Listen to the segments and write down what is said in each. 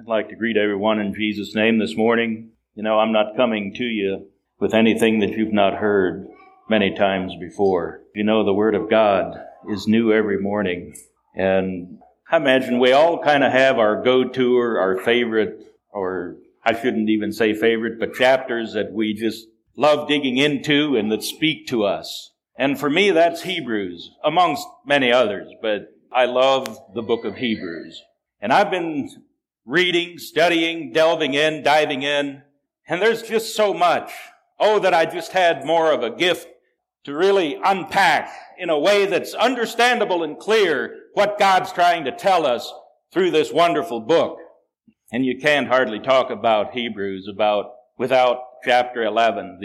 I'd like to greet everyone in Jesus' name this morning. You know, I'm not coming to you with anything that you've not heard many times before. You know, the Word of God is new every morning. And I imagine we all kind of have our go-to or our favorite, or I shouldn't even say favorite, but chapters that we just love digging into and that speak to us. And for me, that's Hebrews, amongst many others, but I love the book of Hebrews. And I've been reading, studying, delving in, diving in, and there's just so much. Oh, that I just had more of a gift to really unpack in a way that's understandable and clear what God's trying to tell us through this wonderful book. And you can't hardly talk about Hebrews without chapter 11.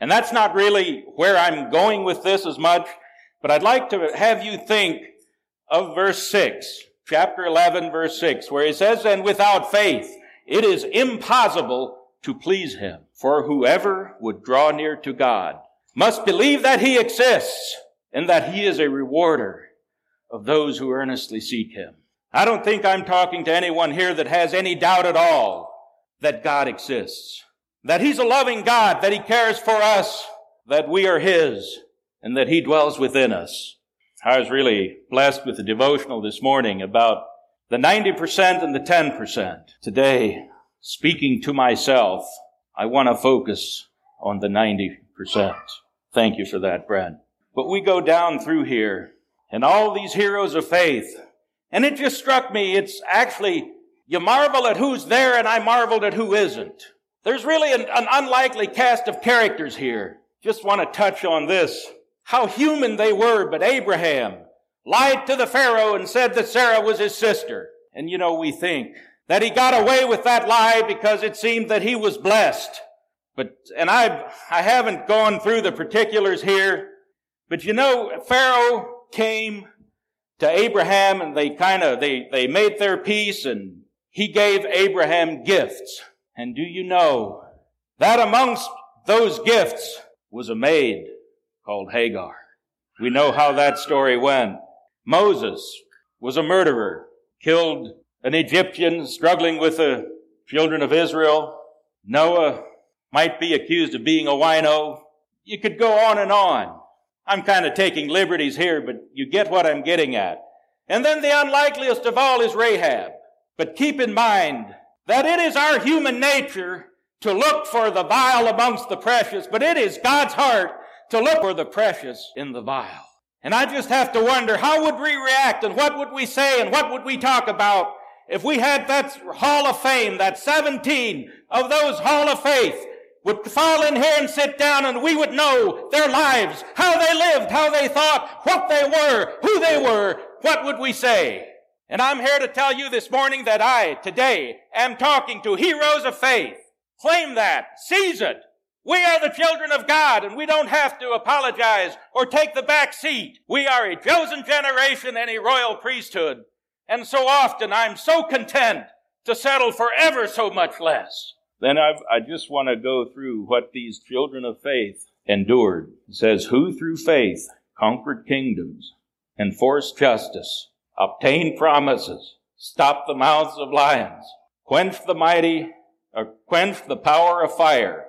And that's not really where I'm going with this as much, but I'd like to have you think of verse 6, chapter 11, verse 6, where it says, "And without faith it is impossible to please him, for whoever would draw near to God must believe that he exists and that he is a rewarder of those who earnestly seek him." I don't think I'm talking to anyone here that has any doubt at all that God exists, that he's a loving God, that he cares for us, that we are his, and that he dwells within us. I was really blessed with the devotional this morning about the 90% and the 10%. Today, speaking to myself, I want to focus on the 90%. Thank you for that, Brad. But we go down through here, and all these heroes of faith. And it just struck me, it's actually, you marvel at who's there, and I marveled at who isn't. There's really an unlikely cast of characters here. Just want to touch on this, how human they were, but Abraham lied to the Pharaoh and said that Sarah was his sister. And you know, we think that he got away with that lie because it seemed that he was blessed. But I haven't gone through the particulars here, but you know, Pharaoh came to Abraham, and they made their peace, and he gave Abraham gifts. And do you know that amongst those gifts was a maid called Hagar? We know how that story went. Moses was a murderer, killed an Egyptian struggling with the children of Israel. Noah might be accused of being a wino. You could go on and on. I'm kind of taking liberties here, but you get what I'm getting at. And then the unlikeliest of all is Rahab. But keep in mind that it is our human nature to look for the vile amongst the precious, but it is God's heart to look for the precious in the vile. And I just have to wonder, how would we react, and what would we say, and what would we talk about if we had that Hall of Fame, that 17 of those Hall of Faith would fall in here and sit down, and we would know their lives, how they lived, how they thought, what they were, who they were. What would we say? And I'm here to tell you this morning that I, today, am talking to heroes of faith. Claim that. Seize it. We are the children of God, and we don't have to apologize or take the back seat. We are a chosen generation and a royal priesthood. And so often I'm so content to settle for ever so much less. Then I just want to go through what these children of faith endured. It says, "Who through faith conquered kingdoms, enforced justice, obtained promises, stopped the mouths of lions, quenched the power of fire,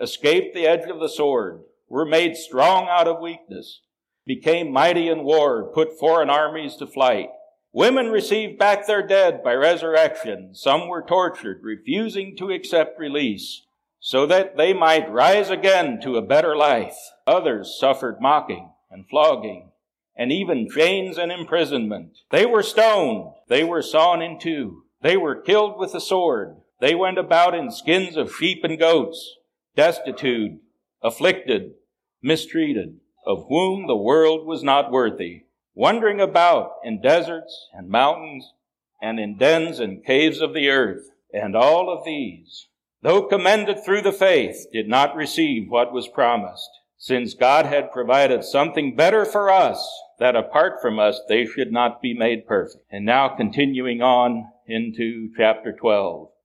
escaped the edge of the sword, were made strong out of weakness, became mighty in war, put foreign armies to flight. Women received back their dead by resurrection. Some were tortured, refusing to accept release, so that they might rise again to a better life. Others suffered mocking and flogging, and even chains and imprisonment. They were stoned. They were sawn in two. They were killed with the sword. They went about in skins of sheep and goats, destitute, afflicted, mistreated, of whom the world was not worthy, wandering about in deserts and mountains and in dens and caves of the earth. And all of these, though commended through the faith, did not receive what was promised, since God had provided something better for us, that apart from us they should not be made perfect." And now continuing on into chapter 12.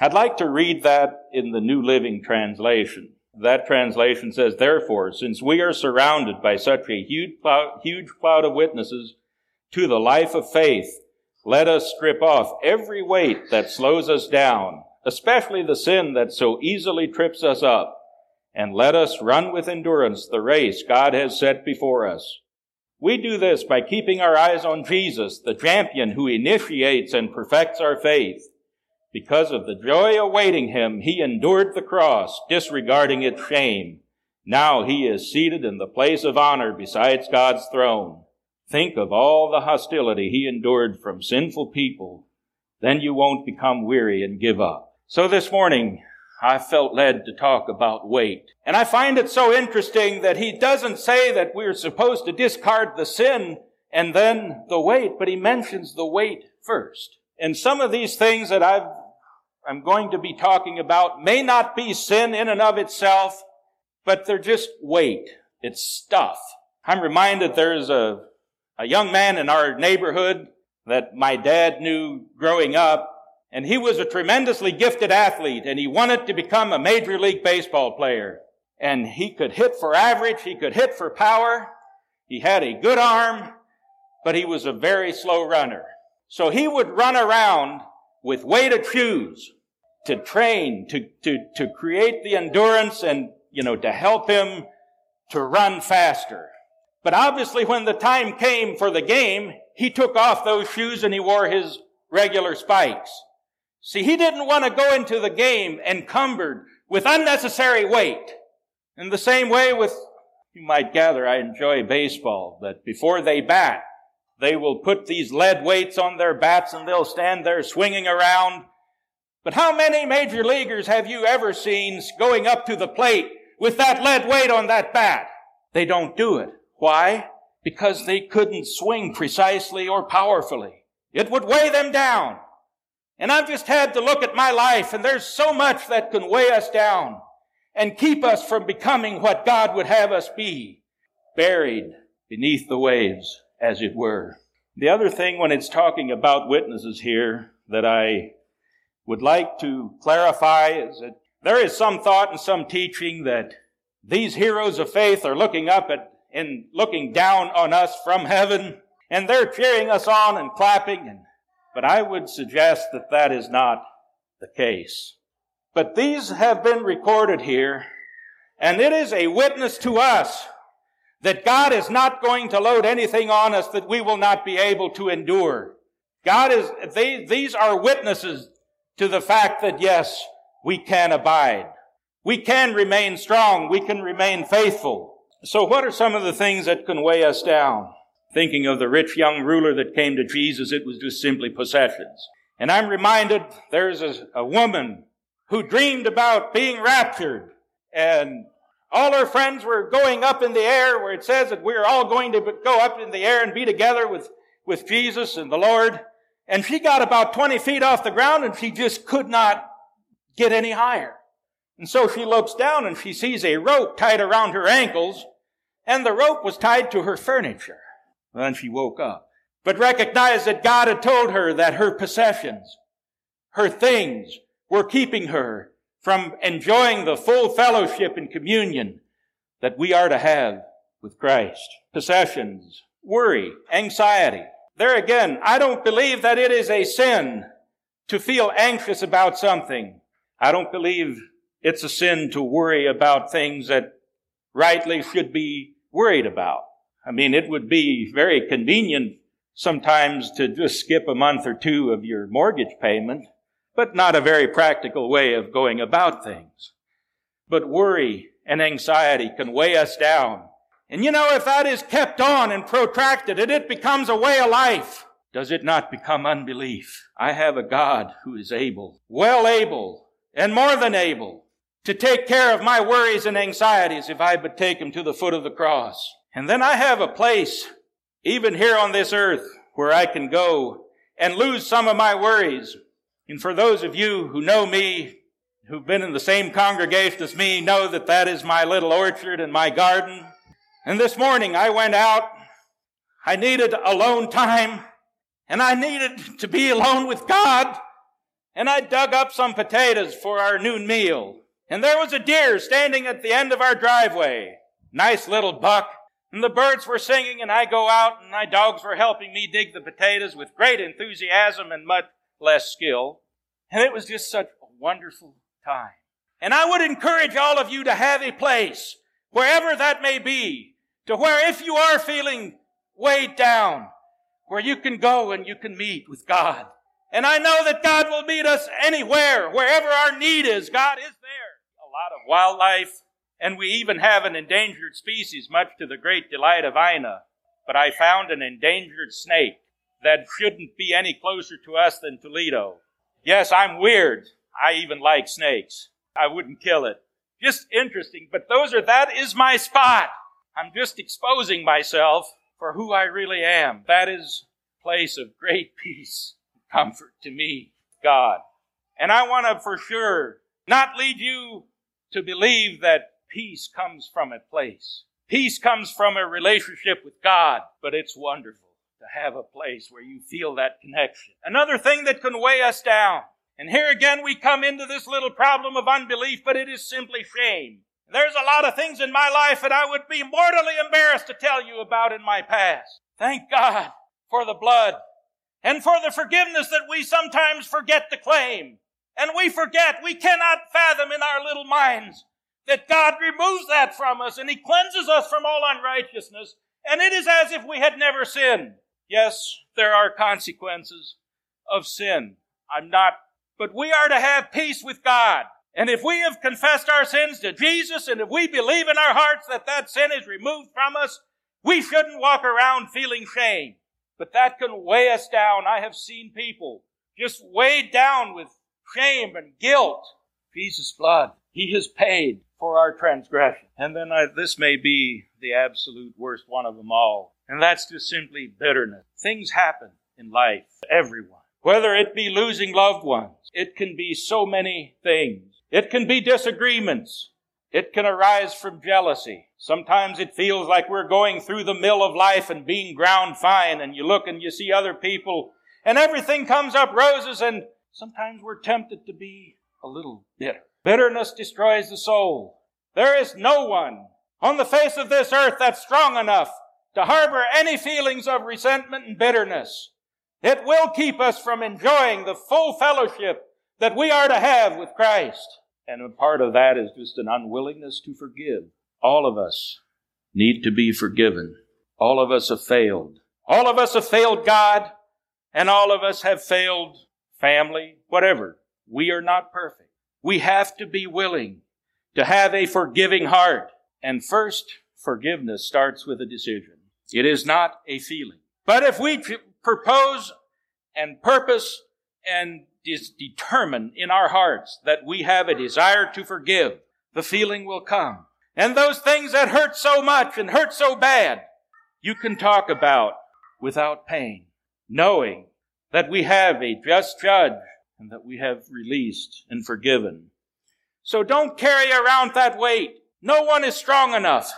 I'd like to read that in the New Living Translation. That translation says, "Therefore, since we are surrounded by such a huge cloud of witnesses to the life of faith, let us strip off every weight that slows us down, especially the sin that so easily trips us up, and let us run with endurance the race God has set before us. We do this by keeping our eyes on Jesus, the champion who initiates and perfects our faith. Because of the joy awaiting him, he endured the cross, disregarding its shame. Now he is seated in the place of honor beside God's throne. Think of all the hostility he endured from sinful people. Then you won't become weary and give up." So this morning, I felt led to talk about weight. And I find it so interesting that he doesn't say that we're supposed to discard the sin and then the weight, but he mentions the weight first. And some of these things that I'm going to be talking about may not be sin in and of itself, but they're just weight. It's stuff. I'm reminded there's a young man in our neighborhood that my dad knew growing up, and he was a tremendously gifted athlete, and he wanted to become a Major League Baseball player. And he could hit for average, he could hit for power, he had a good arm, but he was a very slow runner. So he would run around with weighted shoes to train, to create the endurance and, to help him to run faster. But obviously when the time came for the game, he took off those shoes and he wore his regular spikes. See, he didn't want to go into the game encumbered with unnecessary weight. In the same way with, you might gather, I enjoy baseball, but before they bat, they will put these lead weights on their bats and they'll stand there swinging around. But how many major leaguers have you ever seen going up to the plate with that lead weight on that bat? They don't do it. Why? Because they couldn't swing precisely or powerfully. It would weigh them down. And I've just had to look at my life, and there's so much that can weigh us down and keep us from becoming what God would have us be, buried beneath the waves, as it were. The other thing when it's talking about witnesses here that I would like to clarify is that there is some thought and some teaching that these heroes of faith are looking up at and looking down on us from heaven, and they're cheering us on and clapping, but I would suggest that that is not the case. But these have been recorded here, and it is a witness to us that God is not going to load anything on us that we will not be able to endure. These are witnesses to the fact that, yes, we can abide. We can remain strong. We can remain faithful. So what are some of the things that can weigh us down? Thinking of the rich young ruler that came to Jesus, it was just simply possessions. And I'm reminded there's a woman who dreamed about being raptured, and all her friends were going up in the air, where it says that we're all going to go up in the air and be together with Jesus and the Lord. And she got about 20 feet off the ground and she just could not get any higher. And so she looks down and she sees a rope tied around her ankles, and the rope was tied to her furniture. Then she woke up, but recognized that God had told her that her possessions, her things, were keeping her from enjoying the full fellowship and communion that we are to have with Christ. Possessions, worry, anxiety. There again, I don't believe that it is a sin to feel anxious about something. I don't believe it's a sin to worry about things that rightly should be worried about. I mean, it would be very convenient sometimes to just skip a month or two of your mortgage payment, but not a very practical way of going about things. But worry and anxiety can weigh us down. And if that is kept on and protracted, and it becomes a way of life, does it not become unbelief? I have a God who is able, well able, and more than able to take care of my worries and anxieties if I but take them to the foot of the cross. And then I have a place, even here on this earth, where I can go and lose some of my worries. And for those of you who know me, who've been in the same congregation as me know that that is my little orchard and my garden. And this morning I went out. I needed alone time, and I needed to be alone with God. And I dug up some potatoes for our noon meal. And there was a deer standing at the end of our driveway. Nice little buck. And the birds were singing, and I go out, and my dogs were helping me dig the potatoes with great enthusiasm and much less skill. And it was just such a wonderful time. And I would encourage all of you to have a place, wherever that may be, to where if you are feeling weighed down, where you can go and you can meet with God. And I know that God will meet us anywhere, wherever our need is. God is there. A lot of wildlife, and we even have an endangered species, much to the great delight of Ina. But I found an endangered snake that shouldn't be any closer to us than Toledo. Yes, I'm weird. I even like snakes. I wouldn't kill it. Just interesting, but that is my spot. I'm just exposing myself for who I really am. That is a place of great peace. Comfort to me, God. And I want to for sure not lead you to believe that peace comes from a place. Peace comes from a relationship with God, but it's wonderful to have a place where you feel that connection. Another thing that can weigh us down, and here again we come into this little problem of unbelief, but it is simply shame. There's a lot of things in my life that I would be mortally embarrassed to tell you about in my past. Thank God for the blood. And for the forgiveness that we sometimes forget to claim. And we cannot fathom in our little minds that God removes that from us and He cleanses us from all unrighteousness. And it is as if we had never sinned. Yes, there are consequences of sin. But we are to have peace with God. And if we have confessed our sins to Jesus, and if we believe in our hearts that that sin is removed from us, we shouldn't walk around feeling shame. But that can weigh us down. I have seen people just weighed down with shame and guilt. Jesus' blood, He has paid for our transgression. And then this may be the absolute worst one of them all. And that's just simply bitterness. Things happen in life to everyone. Whether it be losing loved ones, it can be so many things. It can be disagreements. It can arise from jealousy. Sometimes it feels like we're going through the mill of life and being ground fine, and you look and you see other people, and everything comes up roses, and sometimes we're tempted to be a little bitter. Bitterness destroys the soul. There is no one on the face of this earth that's strong enough to harbor any feelings of resentment and bitterness. It will keep us from enjoying the full fellowship that we are to have with Christ. And a part of that is just an unwillingness to forgive. All of us need to be forgiven. All of us have failed. All of us have failed God, and all of us have failed family, whatever. We are not perfect. We have to be willing to have a forgiving heart. And first, forgiveness starts with a decision. It is not a feeling. But if we propose and purpose and determine in our hearts that we have a desire to forgive, the feeling will come. And those things that hurt so much and hurt so bad, you can talk about without pain, knowing that we have a just judge and that we have released and forgiven. So don't carry around that weight. No one is strong enough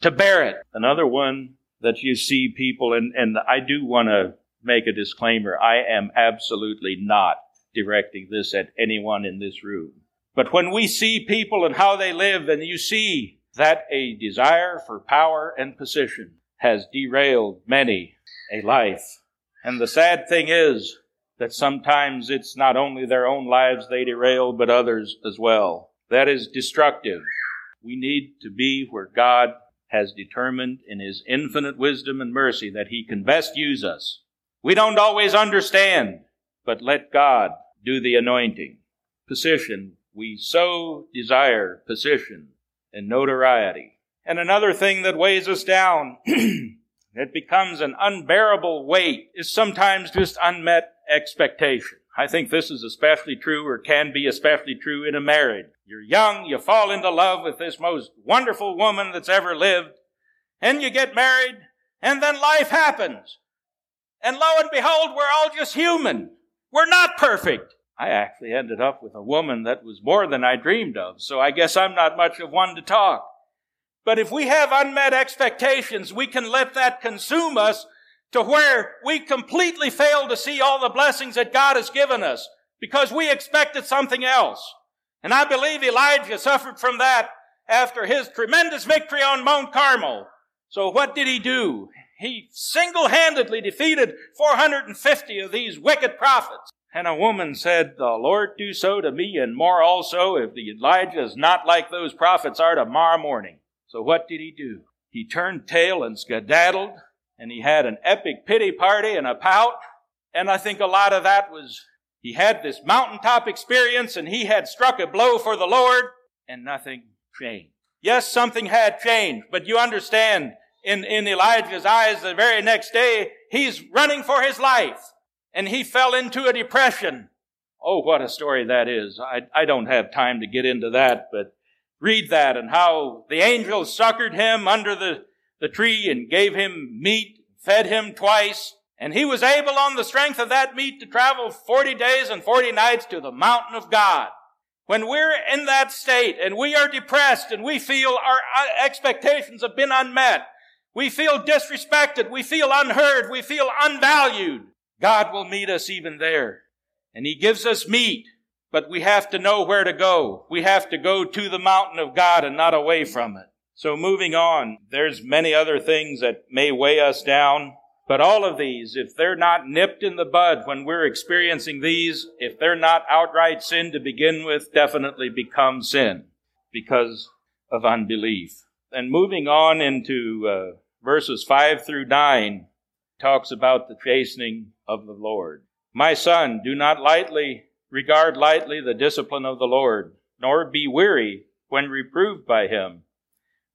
to bear it. Another one that you see people, and I do want to make a disclaimer, I am absolutely not directing this at anyone in this room. But when we see people and how they live, and you see that a desire for power and position has derailed many a life. And the sad thing is that sometimes it's not only their own lives they derail, but others as well. That is destructive. We need to be where God has determined in His infinite wisdom and mercy that He can best use us. We don't always understand, but let God do the anointing. Position. We so desire position and notoriety. And another thing that weighs us down, that becomes an unbearable weight, is sometimes just unmet expectation. I think this is especially true, or can be especially true, in a marriage. You're young, you fall into love with this most wonderful woman that's ever lived, and you get married, and then life happens. And lo and behold, we're all just human. We're not perfect. I actually ended up with a woman that was more than I dreamed of, so I guess I'm not much of one to talk. But if we have unmet expectations, we can let that consume us to where we completely fail to see all the blessings that God has given us because we expected something else. And I believe Elijah suffered from that after his tremendous victory on Mount Carmel. So what did he do? He single-handedly defeated 450 of these wicked prophets. And a woman said, "The Lord do so to me and more also if the Elijah is not like those prophets are tomorrow morning." So what did he do? He turned tail and skedaddled, and he had an epic pity party and a pout. And I think a lot of that was he had this mountaintop experience and he had struck a blow for the Lord and nothing changed. Yes, something had changed, but you understand in Elijah's eyes the very next day he's running for his life. And he fell into a depression. Oh, what a story that is. I don't have time to get into that, but read that and how the angel succored him under the tree and gave him meat, fed him twice. And he was able on the strength of that meat to travel 40 days and 40 nights to the mountain of God. When we're in that state and we are depressed and we feel our expectations have been unmet, we feel disrespected, we feel unheard, we feel unvalued, God will meet us even there. And he gives us meat, but we have to know where to go. We have to go to the mountain of God and not away from it. So moving on, there's many other things that may weigh us down, but all of these, if they're not nipped in the bud when we're experiencing these, if they're not outright sin to begin with, definitely become sin because of unbelief. And moving on into verses 5 through 9, talks about the chastening of the Lord. My son, do not regard lightly the discipline of the Lord, nor be weary when reproved by him.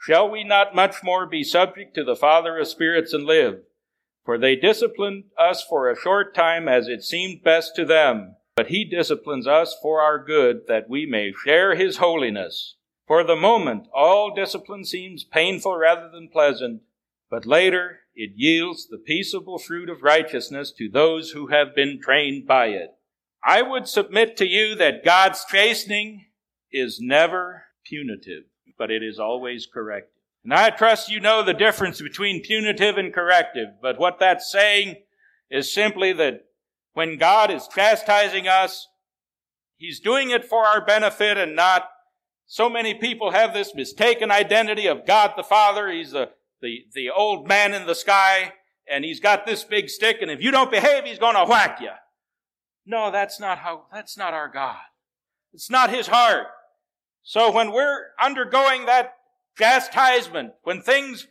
Shall we not much more be subject to the Father of spirits and live? For they disciplined us for a short time as it seemed best to them, but he disciplines us for our good, that we may share his holiness. For the moment, all discipline seems painful rather than pleasant, but later it yields the peaceable fruit of righteousness to those who have been trained by it. I would submit to you that God's chastening is never punitive, but it is always corrective. And I trust you know the difference between punitive and corrective, but what that's saying is simply that when God is chastising us, he's doing it for our benefit and not. So many people have this mistaken identity of God the Father. He's the old man in the sky, and he's got this big stick, and if you don't behave, he's going to whack you. No, that's not our God. It's not his heart. So when we're undergoing that chastisement, when things,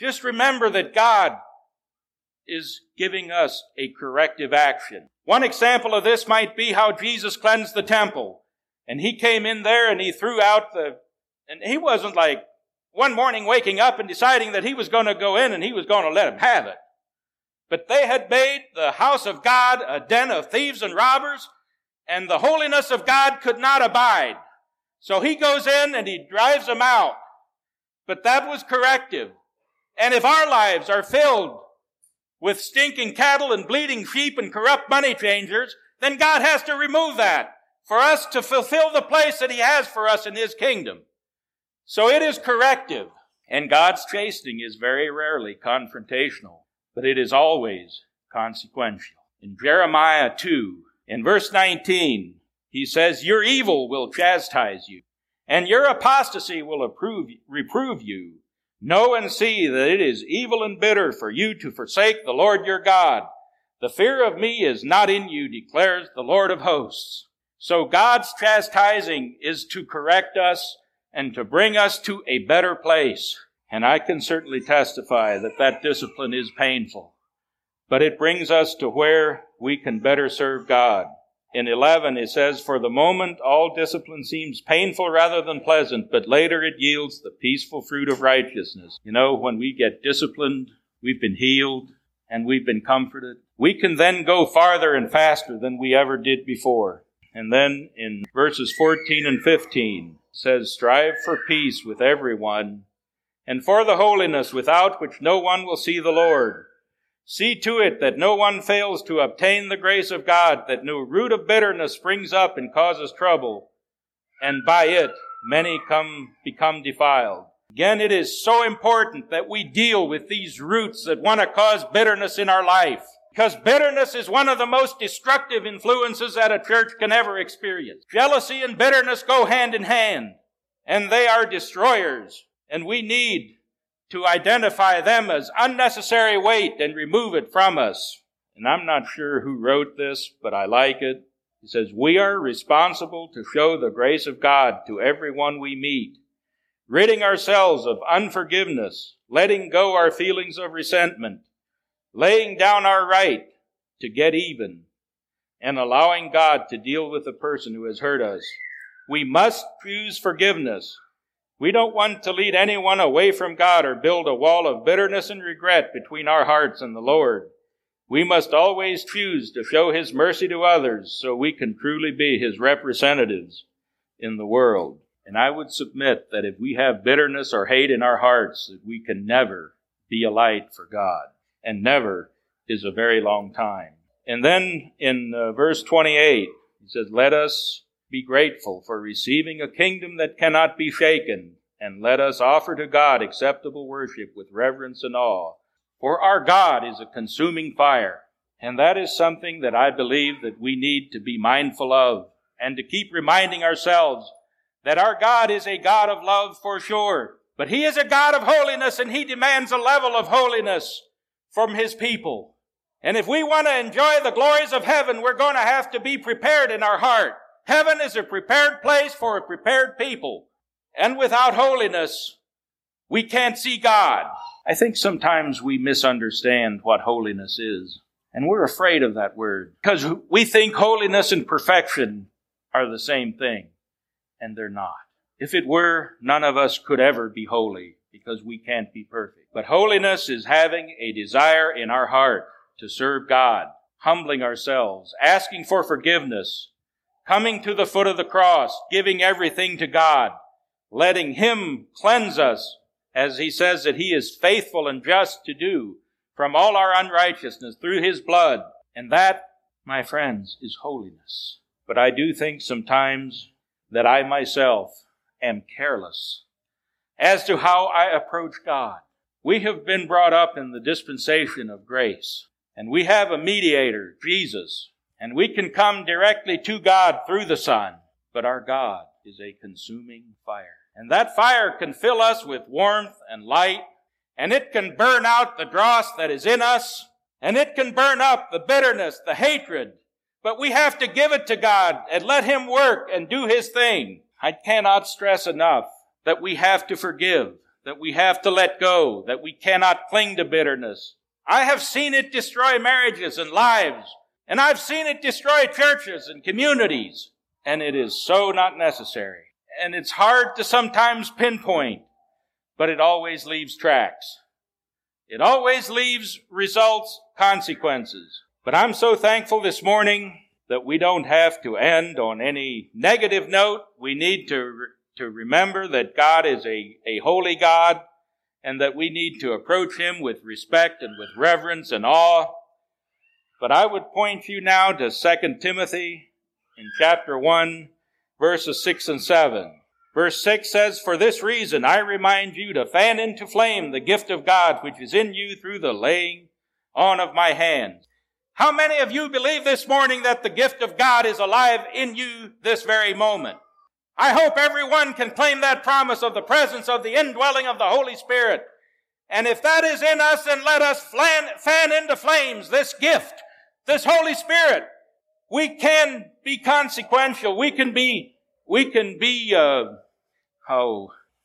just remember that God is giving us a corrective action. One example of this might be how Jesus cleansed the temple. And he came in there and he threw out and he wasn't like one morning waking up and deciding that he was going to go in and he was going to let him have it. But they had made the house of God a den of thieves and robbers, and the holiness of God could not abide. So he goes in and he drives them out. But that was corrective. And if our lives are filled with stinking cattle and bleeding sheep and corrupt money changers, then God has to remove that, for us to fulfill the place that he has for us in his kingdom. So it is corrective. And God's chastening is very rarely confrontational, but it is always consequential. In Jeremiah 2, in verse 19, he says, "Your evil will chastise you, and your apostasy will reprove you. Know and see that it is evil and bitter for you to forsake the Lord your God. The fear of me is not in you, declares the Lord of hosts." So God's chastising is to correct us and to bring us to a better place. And I can certainly testify that that discipline is painful, but it brings us to where we can better serve God. in 11, it says, "For the moment, all discipline seems painful rather than pleasant, but later it yields the peaceful fruit of righteousness." You know, when we get disciplined, we've been healed and we've been comforted. We can then go farther and faster than we ever did before. And then in verses 14 and 15, it says, "Strive for peace with everyone, and for the holiness without which no one will see the Lord. See to it that no one fails to obtain the grace of God, that no root of bitterness springs up and causes trouble, and by it many become defiled." Again, it is so important that we deal with these roots that want to cause bitterness in our life, because bitterness is one of the most destructive influences that a church can ever experience. Jealousy and bitterness go hand in hand, and they are destroyers, and we need to identify them as unnecessary weight and remove it from us. And I'm not sure who wrote this, but I like it. He says, "We are responsible to show the grace of God to everyone we meet, ridding ourselves of unforgiveness, letting go our feelings of resentment, laying down our right to get even, and allowing God to deal with the person who has hurt us." We must choose forgiveness. We don't want to lead anyone away from God or build a wall of bitterness and regret between our hearts and the Lord. We must always choose to show His mercy to others so we can truly be His representatives in the world. And I would submit that if we have bitterness or hate in our hearts, that we can never be a light for God. And never is a very long time. And then in verse 28, he says, "Let us be grateful for receiving a kingdom that cannot be shaken, and let us offer to God acceptable worship with reverence and awe. For our God is a consuming fire." And that is something that I believe that we need to be mindful of, and to keep reminding ourselves that our God is a God of love for sure, but He is a God of holiness, and He demands a level of holiness from His people. And if we want to enjoy the glories of heaven, we're going to have to be prepared in our heart. Heaven is a prepared place for a prepared people. And without holiness, we can't see God. I think sometimes we misunderstand what holiness is. And we're afraid of that word, because we think holiness and perfection are the same thing. And they're not. If it were, none of us could ever be holy, because we can't be perfect. But holiness is having a desire in our heart to serve God, humbling ourselves, asking for forgiveness, coming to the foot of the cross, giving everything to God, letting Him cleanse us, as He says that He is faithful and just to do, from all our unrighteousness through His blood. And that, my friends, is holiness. But I do think sometimes that I myself am careless as to how I approach God. We have been brought up in the dispensation of grace, and we have a mediator, Jesus. And we can come directly to God through the Son. But our God is a consuming fire. And that fire can fill us with warmth and light. And it can burn out the dross that is in us. And it can burn up the bitterness, the hatred. But we have to give it to God and let Him work and do His thing. I cannot stress enough that we have to forgive, that we have to let go, that we cannot cling to bitterness. I have seen it destroy marriages and lives. And I've seen it destroy churches and communities. And it is so not necessary. And it's hard to sometimes pinpoint, but it always leaves tracks. It always leaves results, consequences. But I'm so thankful this morning that we don't have to end on any negative note. We need to remember that God is a holy God, and that we need to approach Him with respect and with reverence and awe. But I would point you now to 2 Timothy in chapter 1, verses 6 and 7. Verse 6 says, "For this reason I remind you to fan into flame the gift of God which is in you through the laying on of my hands." How many of you believe this morning that the gift of God is alive in you this very moment? I hope everyone can claim that promise of the presence of the indwelling of the Holy Spirit. And if that is in us, then let us fan into flames this gift, this Holy Spirit. We can be consequential. The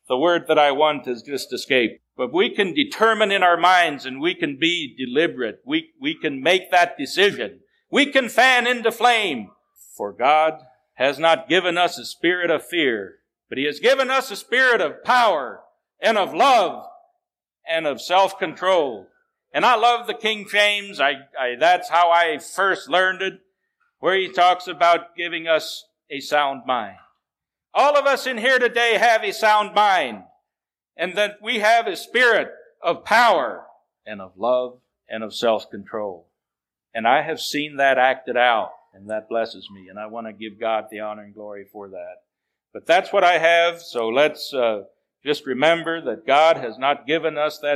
word that I want has just escaped. But we can determine in our minds, and we can be deliberate. We can make that decision. We can fan into flame For God has not given us a spirit of fear, but He has given us a spirit of power and of love and of self-control. And I love the King James. That's how I first learned it, where he talks about giving us a sound mind. All of us in here today have a sound mind, and that we have a spirit of power and of love and of self-control. And I have seen that acted out, and that blesses me, and I want to give God the honor and glory for that. But that's what I have, so let's just remember that God has not given us that